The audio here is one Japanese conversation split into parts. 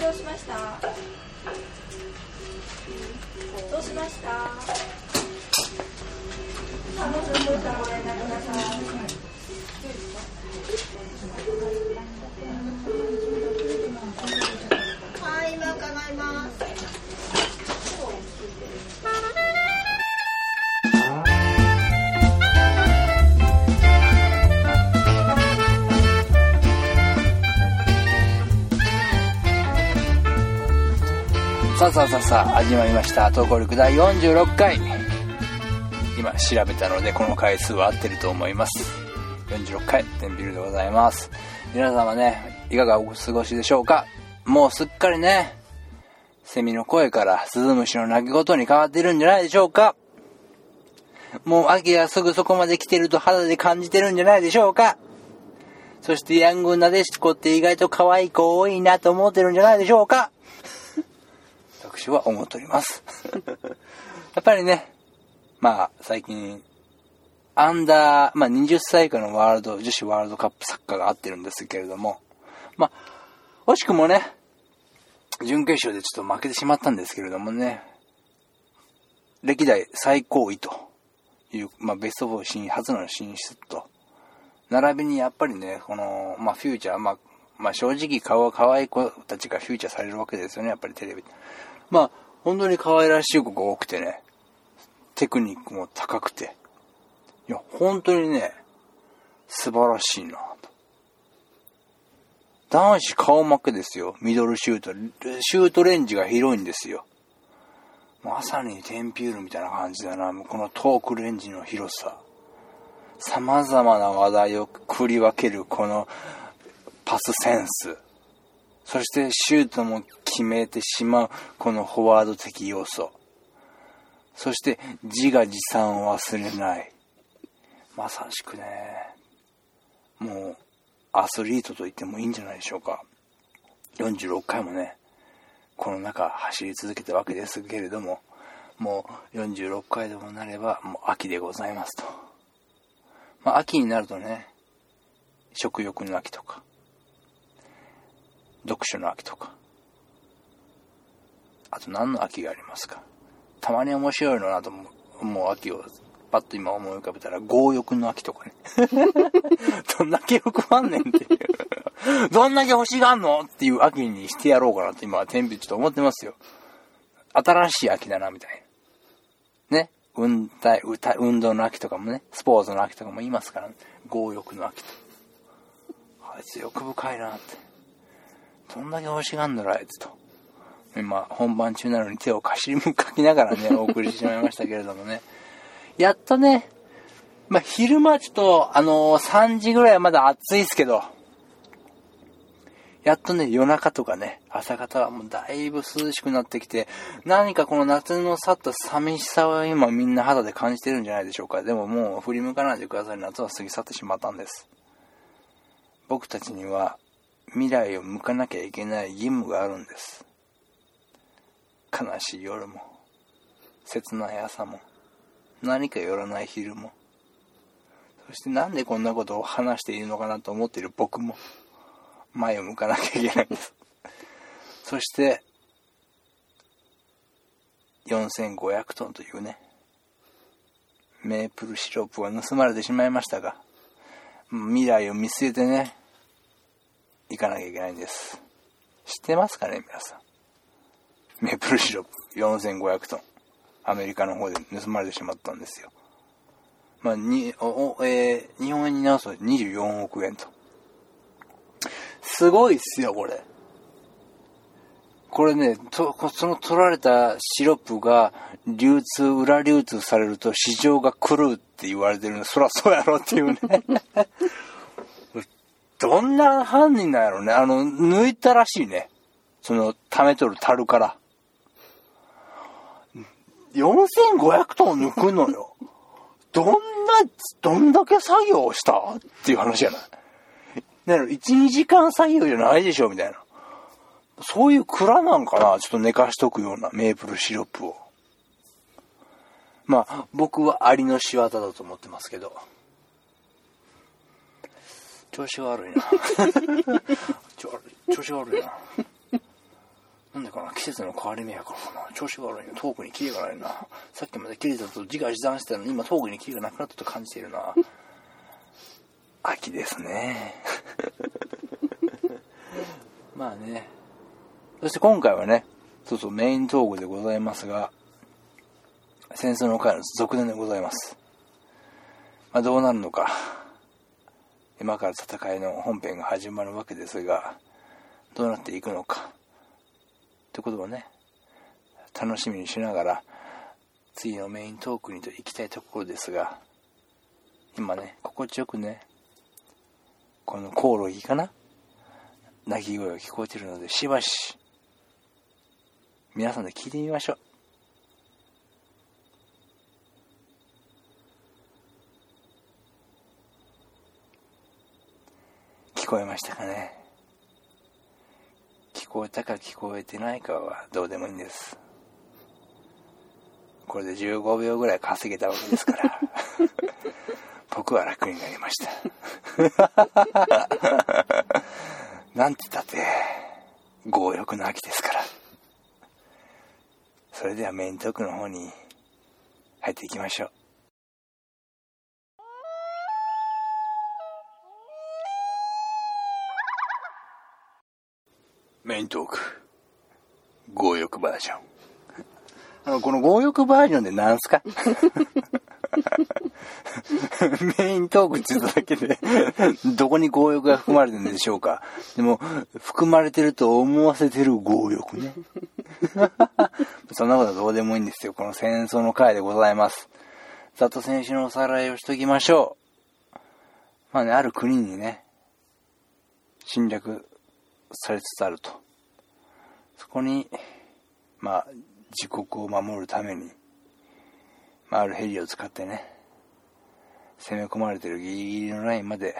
どうしました？どうしました？もうちょっとしたらご連絡ください。はい、今伺います。さあ始まりました投稿力第46回。今調べたのでこの回数は合ってると思います。46回テンビルでございます。皆様ね、いかがお過ごしでしょうか。もうすっかりね、セミの声からスズムシの鳴き事に変わってるんじゃないでしょうか。もう秋がすぐそこまで来てると肌で感じてるんじゃないでしょうか。そしてヤングなでしこって意外と可愛い子多いなと思ってるんじゃないでしょうか。私は思っておりますやっぱりね、まあ最近アンダー、20歳以下の女子ワールドカップサッカーがあってるんですけれども、惜しくもね準決勝でちょっと負けてしまったんですけれどもね、歴代最高位という、ベスト4初の進出と並びに、やっぱりねこの、フューチャー、正直顔は可愛い子たちがフューチャーされるわけですよね、やっぱりテレビ。本当に可愛らしい子が多くてね、テクニックも高くて、いや本当にね素晴らしいなと。男子顔負けですよ。ミドルシュート、シュートレンジが広いんですよ。まさにテンピュールみたいな感じだな。このトークレンジの広さ、様々な話題を繰り分けるこのパスセンス、そしてシュートも決めてしまうこのフォワード的要素、そして自画自賛を忘れない、まさしくね、もうアスリートと言ってもいいんじゃないでしょうか。46回もねこの中走り続けたわけですけれども、もう46回でもなればもう秋でございますと。秋になるとね、食欲の秋とか読書の秋とか、あと何の秋がありますか。たまに面白いのなと思う秋をパッと今思い浮かべたら、強欲の秋とかねどんだけ欲あんねんっていうどんだけ欲しがんのっていう秋にしてやろうかなと今は天秤ちょっと思ってますよ。新しい秋だなみたいなね、運動の秋とかもね、スポーツの秋とかも言いますから、ね、強欲の秋と、あいつ欲深いなって、どんだけ欲しがんだろあいつと。今本番中なのに手をかしむかきながらねお送りしてしまいましたけれどもねやっとね、昼間ちょっと3時ぐらいはまだ暑いですけど、やっとね夜中とかね朝方はもうだいぶ涼しくなってきて、何かこの夏の去った寂しさを今みんな肌で感じてるんじゃないでしょうか。でももう振り向かないでください。夏は過ぎ去ってしまったんです。僕たちには未来を向かなきゃいけない義務があるんです。悲しい夜も切ない朝も何か寄らない昼も、そしてなんでこんなことを話しているのかなと思っている僕も、前を向かなきゃいけないんですそして4500トンというねメープルシロップは盗まれてしまいましたが、未来を見据えてね行かなきゃいけないんです。知ってますかね皆さん。メープルシロップ4500トン。アメリカの方で盗まれてしまったんですよ。日本円に直すと24億円と。すごいっすよこれ。これね、その取られたシロップが裏流通されると市場が狂うって言われてるんで、そらそうやろっていうねどんな犯人なんやろうね。抜いたらしいね。その、溜めとる樽から。4500トン抜くのよ。どんだけ作業したっていう話じゃない。1、2時間作業じゃないでしょみたいな。そういう蔵なんかな、ちょっと寝かしとくようなメープルシロップを。僕はアリの仕業だと思ってますけど。調子悪いな。なんだかな、季節の変わり目やからかな、調子が悪いな、トークにキレがないな。さっきまでキレだと自我自賛してたのに、今トークにキレがなくなったと感じているな。秋ですね。まあね。そして今回はね、そうそう、メイントークでございますが、戦争の回の続編でございます。まあどうなるのか。今から戦いの本編が始まるわけですが、どうなっていくのかってことをね、楽しみにしながら次のメイントークにと行きたいところですが、今ね、心地よくね、このコオロギかな、鳴き声が聞こえているので、しばし皆さんで聞いてみましょう。聞こえましたかね。聞こえたか聞こえてないかはどうでもいいんです。これで15秒ぐらい稼げたわけですから僕は楽になりましたなんてだって強欲な秋ですから。それではメイントークの方に入っていきましょう。メイントーク強欲バージョン。この強欲バージョンでなんすかメイントークって言っただけでどこに強欲が含まれてるんでしょうか。でも含まれてると思わせてる強欲ねそんなことはどうでもいいんですよ。この戦争の回でございます。ざっと先週のおさらいをしときましょう。まあね、ある国にね侵略されつつあると。そこにまあ自国を守るために、まあ、あるヘリを使ってね攻め込まれてるギリギリのラインまで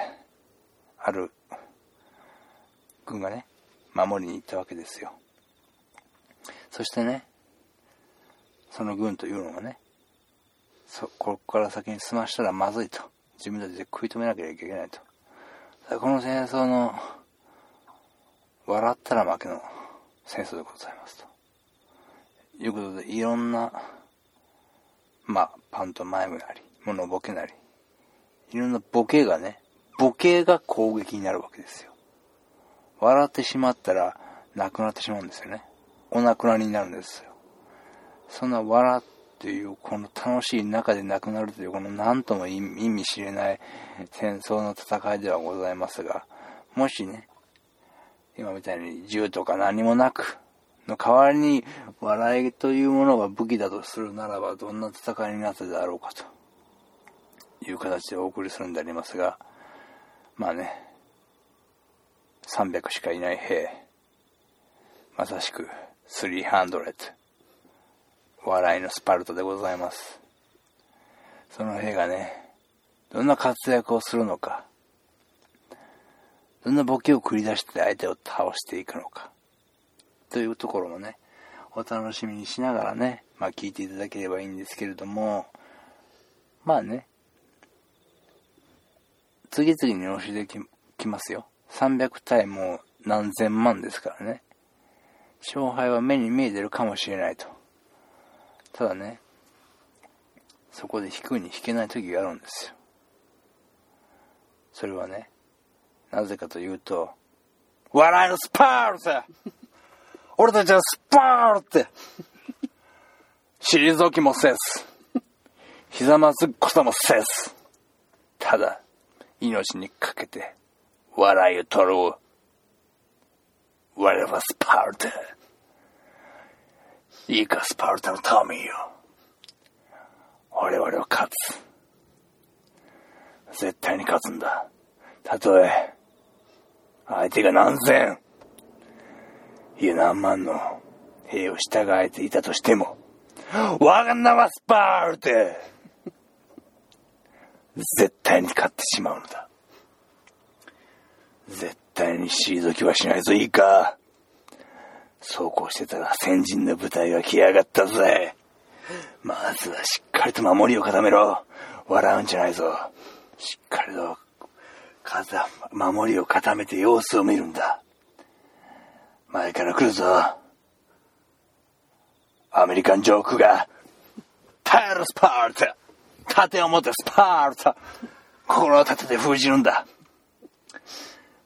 ある軍がね守りに行ったわけですよ。そしてね、その軍というのがね、ここから先に進ましたらまずいと、自分たちで食い止めなければいけないと。この戦争の笑ったら負けの戦争でございますということで、いろんなまあパントマイムなりモノボケなり、いろんなボケが攻撃になるわけですよ。笑ってしまったらなくなってしまうんですよね。お亡くなりになるんですよ。そんな笑っていうこの楽しい中で亡くなるというこの何とも意味知れない戦争の戦いではございますが、もしね今みたいに銃とか何もなくの代わりに笑いというものが武器だとするならば、どんな戦いになったであろうかという形でお送りするんでありますが、まあね、300しかいない兵、まさしく300、笑いのスパルタでございます。その兵がねどんな活躍をするのか、どんなボケを繰り出して相手を倒していくのかというところもねお楽しみにしながらね、まあ聞いていただければいいんですけれども、まあね次々に押しできますよ。300対もう何千万ですからね、勝敗は目に見えてるかもしれないと。ただね、そこで引くに引けない時があるんですよ。それはね、なぜかというと、笑いのスパルタ俺たちはスパルタ退きもせずひざまずくこともせず、ただ命にかけて笑いを取ろう、我々はスパルタ、いいかスパルタの民よ、我々は勝つ、絶対に勝つんだ、たとえ相手が何千いや何万の兵を従えていたとしても、我が名はスパルタ絶対に勝ってしまうのだ、絶対に退きはしないぞ、いいか、そうこうしてたら先人の部隊が来やがったぜ、まずはしっかりと守りを固めろ、笑うんじゃないぞ、しっかりと守りを固めて様子を見るんだ、前から来るぞ、アメリカンジョークが耐えるスパルタ、盾を持ってスパルタ、心を立てて封じるんだ。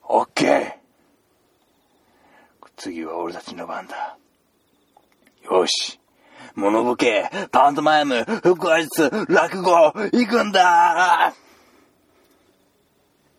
オッケー、次は俺たちの番だ。よし、物ボケ、パントマイム、腹話術、落語、行くんだ。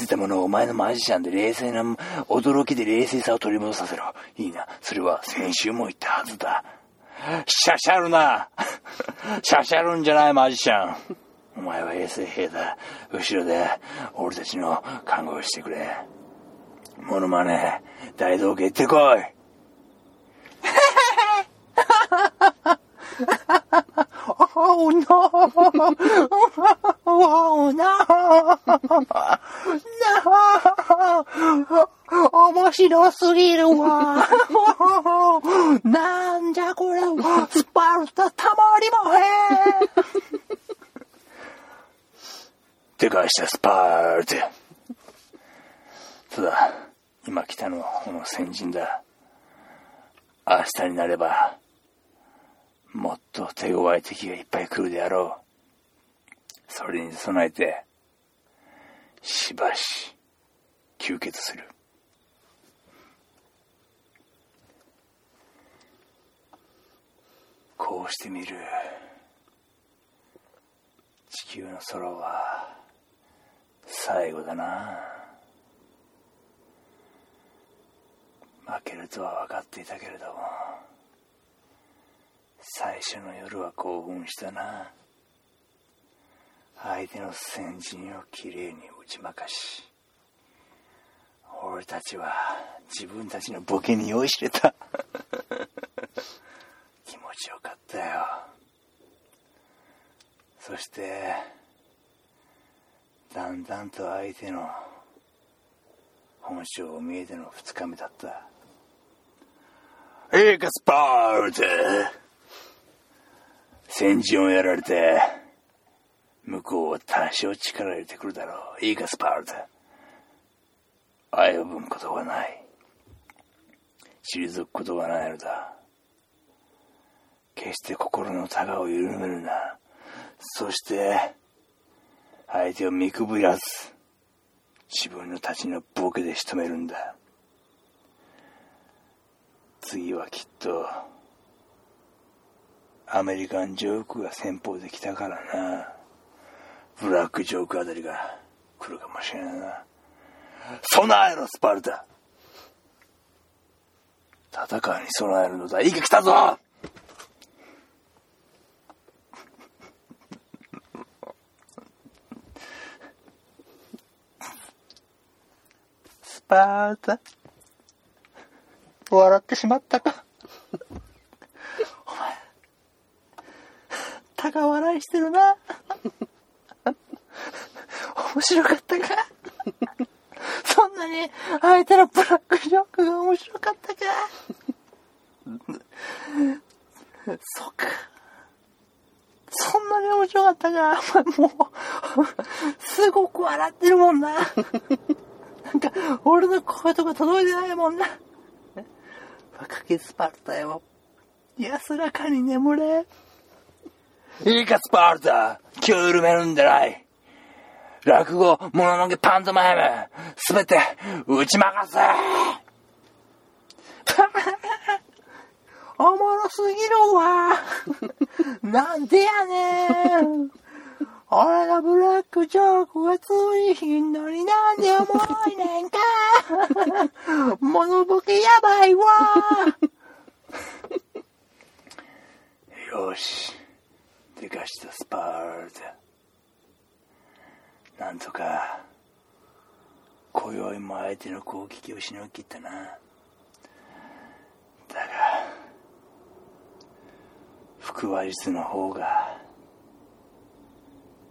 ついたものをお前のマジシャンで冷静な、驚きで冷静さを取り戻させろ。いいな。それは先週も言ったはずだ。シャシャるな。シャシャるんじゃない、マジシャン。お前は衛生兵だ。後ろで俺たちの看護をしてくれ。モノマネ、大道芸行ってこい。Oh no! Oh no! No! 面白すぎるわ。なんじゃこれは、スパルタたまりまへん。でかしたスパルタ。ただ、今来たのはこの先人だ。明日になれば、もっと手強い敵がいっぱい来るであろう。それに備えてしばし吸血する。こうしてみる。地球の空は最後だな。負けるとは分かっていたけれども、最初の夜は興奮したな。相手の先陣をきれいに打ち負かし、俺たちは自分たちのボケに酔いしれた。気持ちよかったよ。そしてだんだんと相手の本性を見えての2日目だった。いいかスパルタ、先陣をやられて向こうは多少力を入れてくるだろう。いいかスパルタ、危ぶむことはない、退くことはないのだ。決して心のたがを緩めるな。そして相手を見くびらず、自分のたちのボケで仕留めるんだ。次はきっとアメリカンジョークが先方で来たからな。ブラックジョークあたりが来るかもしれないな。備えろスパルタ、戦いに備えるのだ。いいか来たぞ。スパルタ、笑ってしまったか。高笑いしてるな。面白かったか。そんなに相手のブラックジョークが面白かったか。そっか、そんなに面白かったか。もうすごく笑ってるもんな。なんか俺の声とか届いてないもんな。若きスパルタよ、安らかに眠れ。いいかスパルタ、気を緩めるんじゃない。落語、モノマネ、パントマイム、すべて打ち負かせ。おもろすぎるわ。なんでやねん。俺がブラックジョークが強いひんのになんでおもろいねんか。モノボケやばいわ。よし、でかしたスパルタ、なんとか今宵も相手の攻撃をしのぎ切ったな。だが腹話術の方が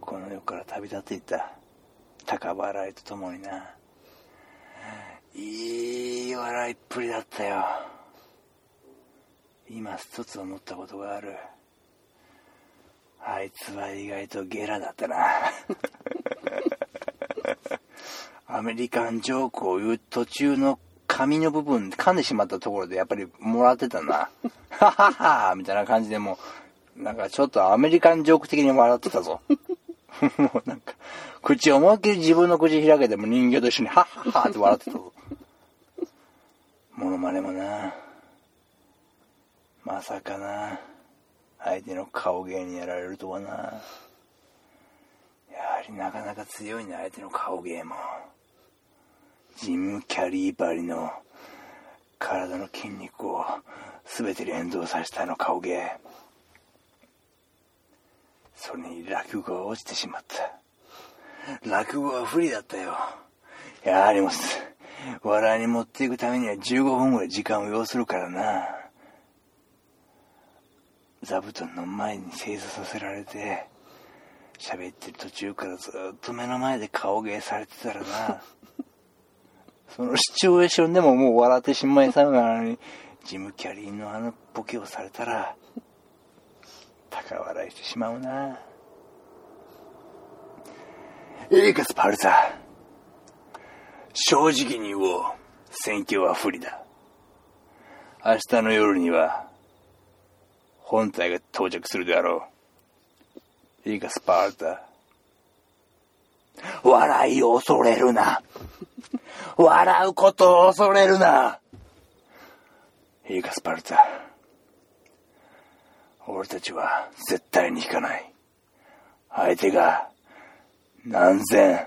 この世から旅立っていた高笑いとともにな、いい笑いっぷりだったよ。今一つ思ったことがある。あいつは意外とゲラだったな。アメリカンジョークを言う途中の髪の部分噛んでしまったところでやっぱりもらってたな。はははみたいな感じでもうなんかちょっとアメリカンジョーク的に笑ってたぞ。もうなんか口思いっきり自分の口開けても人形と一緒にはははって笑ってたぞ。モノマネもな、まさかな相手の顔芸にやられるとはな。やはりなかなか強いな、相手の顔芸も。ジム・キャリーばりの体の筋肉を全て連動させたあの顔芸。それに落語が落ちてしまった。落語は不利だったよ。やはりも笑いに持っていくためには15分ぐらい時間を要するからな。座布団の前に正座させられて喋ってる途中からずっと目の前で顔芸されてたらな。そのシチュエーションでももう笑ってしまいそうなのにジム・キャリーのあのボケをされたら高笑いしてしまうな。いいかスパルタ、正直に言おう。選挙は不利だ。明日の夜には本体が到着するであろう。いいかスパルタ、笑いを恐れるな。笑うことを恐れるな。いいかスパルタ、俺たちは絶対に引かない。相手が何千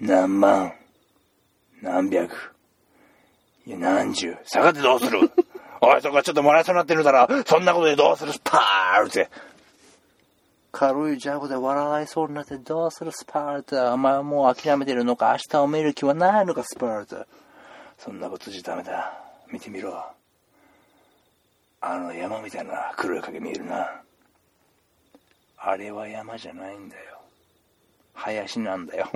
何万何百いや何十下がってどうする。おいそこはちょっともらいそうになってるだろ。そんなことでどうするスパルタ。軽いジャブで笑いそうになってどうするスパルタ。お前はもう諦めてるのか、明日を見る気はないのかスパルタ。そんなことじゃダメだ。見てみろ、あの山みたいな黒い影見えるな。あれは山じゃないんだよ、林なんだよ。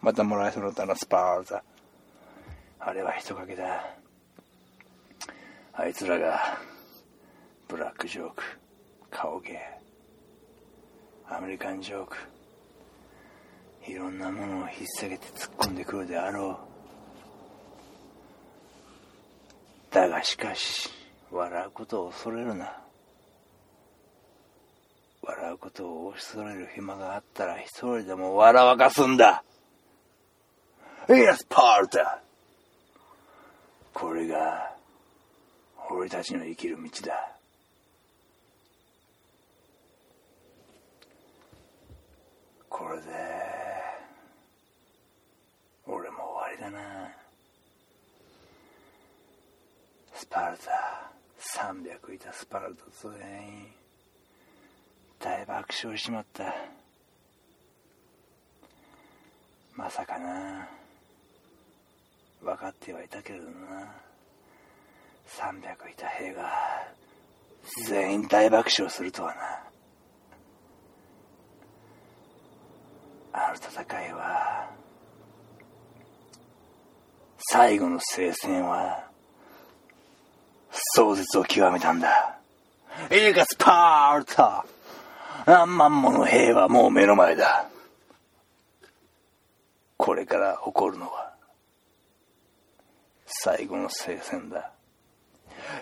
またもらいそうになったなスパルタ。あれは人影だ。あいつらがブラックジョーク、顔芸、アメリカンジョーク、いろんなものを引っ提げて突っ込んでくるであろう。だがしかし笑うことを恐れるな。笑うことを恐れる暇があったら一人でも笑わかすんだ。イエスパルタ、これが俺たちの生きる道だ。これで俺も終わりだな。スパルタ、300いたスパルタ全員大爆笑しちまった。まさかな、分かってはいたけれどな、300いた兵が全員大爆笑するとはな。あの戦いは、最後の聖戦は壮絶を極めたんだ。いいかスパルタ、何万もの兵はもう目の前だ。これから起こるのは最後の聖戦だ。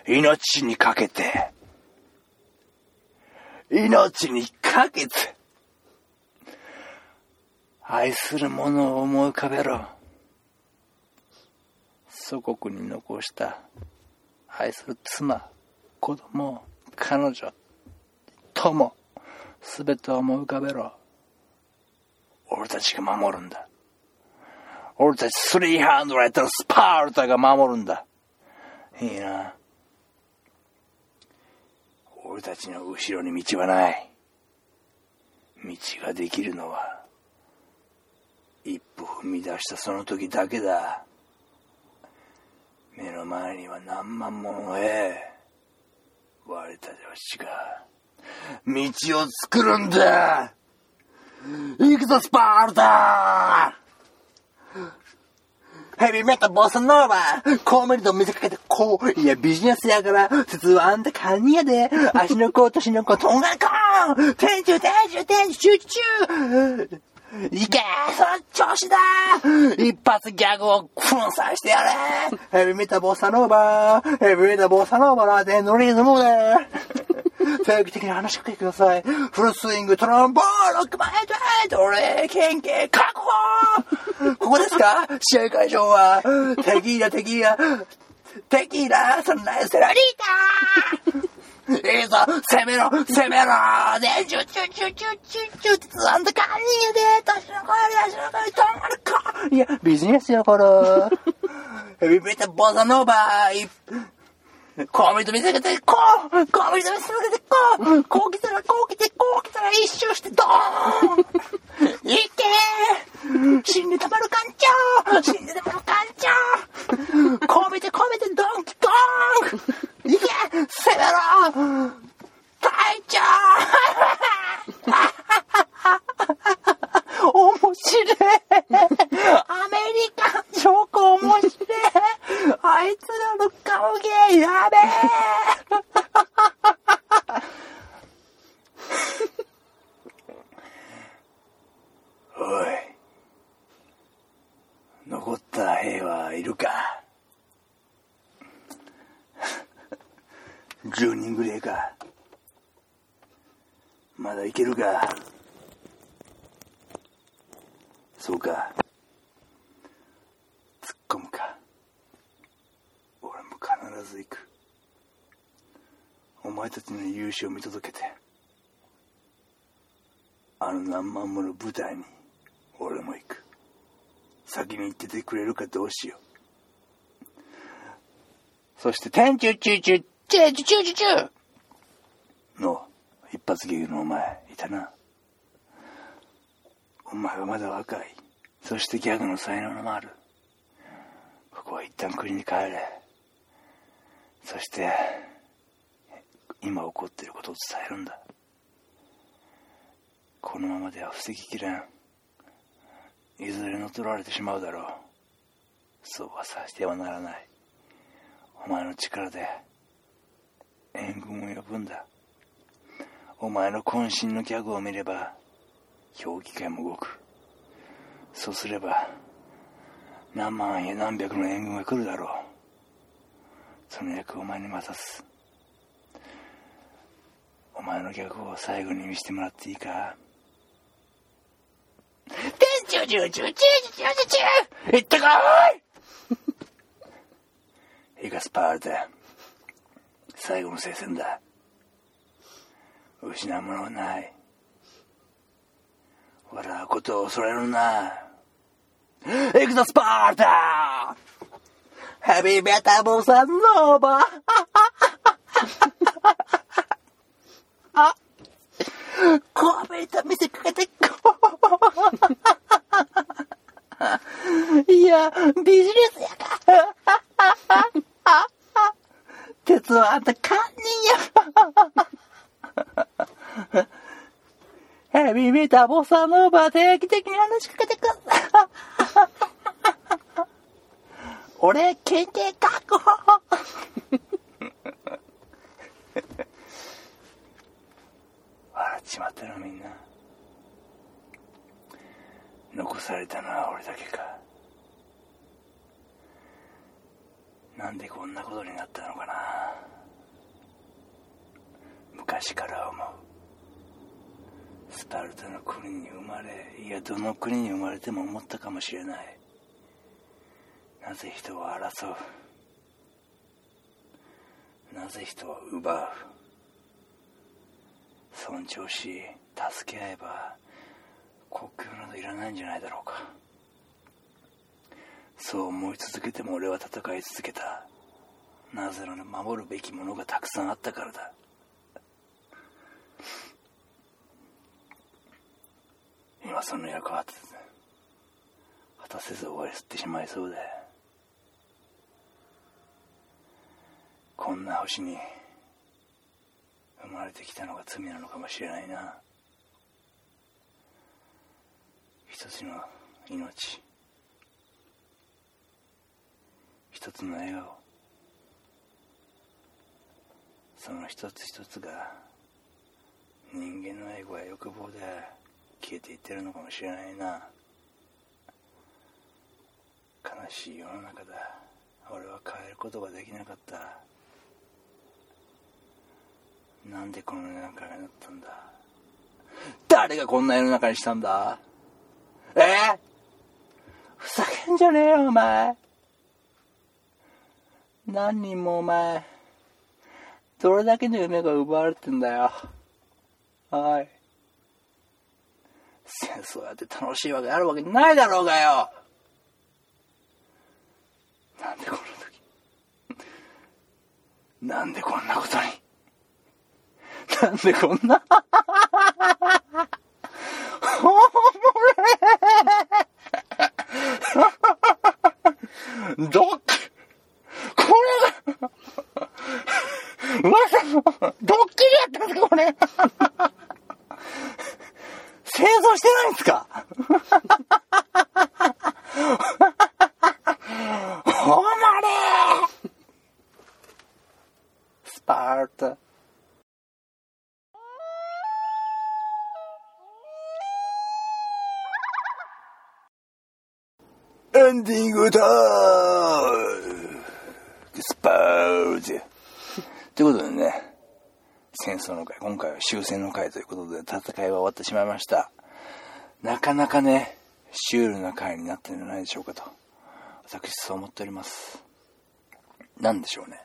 命にかけて、命にかけて愛するものを思い浮かべろ。祖国に残した愛する妻、子供、彼女、友、すべてを思い浮かべろ。俺たちが守るんだ。俺たち300やったらスパルタが守るんだ。いいな、俺たちの後ろに道はない。道ができるのは一歩踏み出したその時だけだ。目の前には何万もの絵、我たちは違う道を作るんだ。行くぞスパルター、ヘビメタボサノーバー、コメリと見せかけてこう、いやビジネスやから筒はあんたカニやで、足の甲としの甲とんがこん、天中天中天中チューチュー、いけー、その調子だー、一発ギャグを粉砕してやれ、ヘビメタボサノーバー、ヘビメタボサノーバーなデンのリズムで定期的に話しかけてください。フルスイング、トロンボーン、ロックマンヘッド、俺、県警、確保ここですか試合会場は、テキーラ、テキーラ、テキーラ、サンライセラリーターいいぞ、攻めろ、攻めろで、チュチュチュチュチュチュってつあんたかんにやで、年の声、年の声、とんがるかいや、ビジネスやから。ヘビメタボサノーバー、コメリと見せかけてこう、コメリと見せかけてこう、こう来たらこう来て、こう来たら一周してドーンいけー、死んでたまる艦長、死んでたまる艦長、コメリでコメリでドンキドーンいけー、攻めろ隊長面白いアメリカンジョーク面白いあいつらの顔芸やべえおい残った兵はいるか10人ぐらいかまだいけるかそうか突っ込むか俺も必ず行くお前たちの勇姿を見届けてあの何万もの舞台に俺も行く先に行っててくれるかどうしようそして天中中中中中中中の一発ギャグのお前いたなお前はまだ若いそしてギャグの才能もあるここは一旦国に帰れそして今起こっていることを伝えるんだこのままでは防ぎきれんいずれ乗っ取られてしまうだろうそうはさしてはならないお前の力で援軍を呼ぶんだお前の渾身のギャグを見れば競技会も動くそうすれば何万や何百の援軍が来るだろうその役をお前に任すお前の逆を最後に見せてもらっていいか天中中中中中中行ってこいいいかスパルタ最後の聖戦だ失うものはない笑うことを恐れるなエクザスパーターヘビーメタボサノーバーあコメリと見せかけてこういやビジネスやか鉄はあんた堪忍やヘビメタボサノーバー定期的に話しかけてくる俺経験確保笑っちまったのみんな残されたのは俺だけかなんでこんなことになったのかな昔から思うスパルタの国に生まれ、いやどの国に生まれても思ったかもしれない。なぜ人を争う。なぜ人を奪う。尊重し、助け合えば、国境などいらないんじゃないだろうか。そう思い続けても俺は戦い続けた。なぜなら守るべきものがたくさんあったからだ。今その役は果たせず終わりすってしまいそうだこんな星に生まれてきたのが罪なのかもしれないな一つの命、一つの笑顔、その一つ一つが人間のエゴや欲望で消えていってるのかもしれないな。悲しい世の中だ。俺は変えることができなかった。なんでこの世の中になったんだ。誰がこんな世の中にしたんだ。ふざけんじゃねえよお前。何人もお前どれだけの夢が奪われてんだよ。おい、戦争やって楽しいわけあるわけないだろうがよ。なんでこの時、なんでこんなことに、なんでこんなおもれーどっかこれがまさにドッキリやったんですかこれ製造してないんですかおもれースパートエンディングタイムスパージということでね、戦争の回、今回は終戦の回ということで、戦いは終わってしまいました。なかなかねシュールな回になってるんじゃないでしょうかと私そう思っております。なんでしょうね、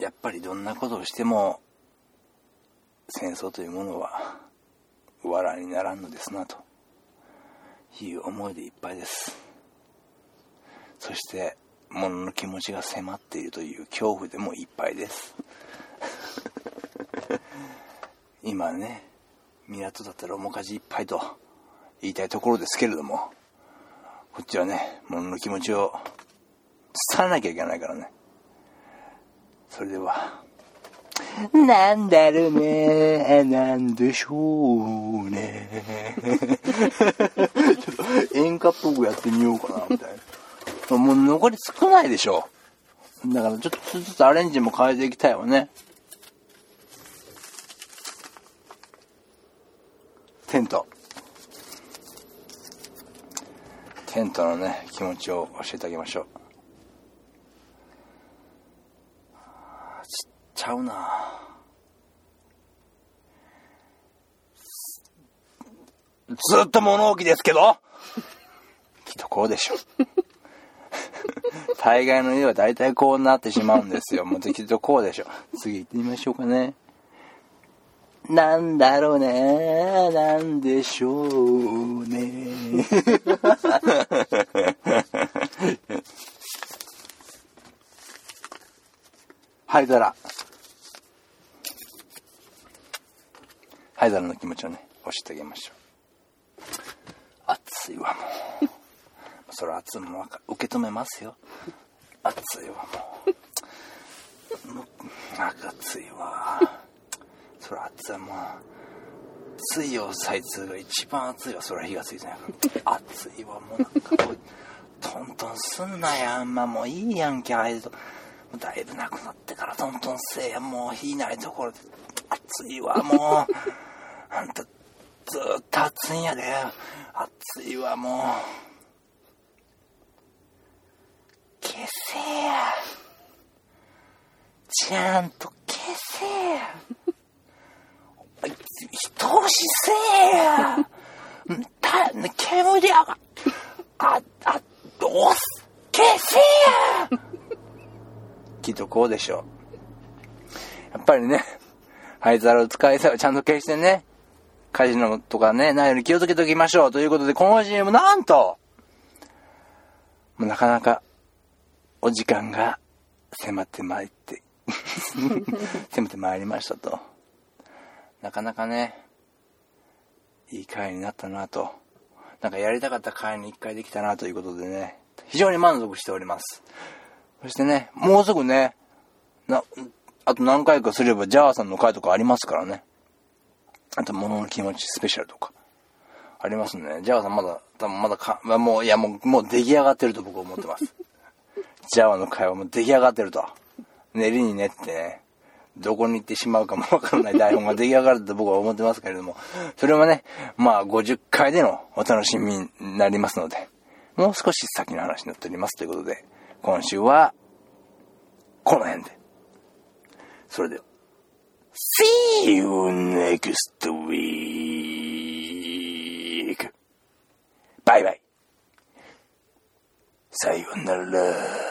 やっぱりどんなことをしても戦争というものは藁にならんのですなという思いでいっぱいです。そして物の気持ちが迫っているという恐怖でもいっぱいです今ね港だったら面かじいっぱいと言いたいところですけれども、こっちはね物の気持ちを伝えなきゃいけないからね。それではなんだろうね、なんでしょうねちょっと演歌っぽくやってみようかなみたいな。もう残り少ないでしょ。だからちょっとずつアレンジも変えていきたいわね。テントのね気持ちを教えてあげましょう。ちゃうな。ずっと物置ですけどきっとこうでしょ大概の家は大体こうなってしまうんですよ。もうきっとこうでしょ。次行ってみましょうかね。なんだろうね、なんでしょうね灰皿、灰皿の気持ちをね教えてあげましょう。熱いわもうそれ熱いも受け止めますよ。熱いわもう熱いわそれ熱いもう水曜最痛が一番熱いわ。それ火がついてないから熱いわもうなんかトントンすんなや、あんまもういいやんけ、あいつだいぶなくなってからトントンせえや、もう火ないところで暑いわもうあんたずっと暑いんやで、暑いわもう消せや、ちゃんと消せや、一押しせえや煙上がって消せやきっとこうでしょう。やっぱりね灰皿を使いさえちゃんと消してね、カジノとかねないように気をつけておきましょうということで、この CM なんともうなかなかお時間が迫ってまいりましたと。なかなかねいい回になったなと、なんかやりたかった回に一回できたなということでね、非常に満足しております。そしてね、もうすぐね、あと何回かすればジャワさんの回とかありますからね。あと物の気持ちスペシャルとかありますね。ジャワさんまだ多分まだかもういやもう出来上がってると僕は思ってます。ジャワの会話も出来上がってると練りに練ってねどこに行ってしまうかもわからない台本が出来上がると僕は思ってますけれども、それはねまあ50回でのお楽しみになりますので、もう少し先の話になっておりますということで今週はこの辺で。それでは See you next week バイバイさよなら。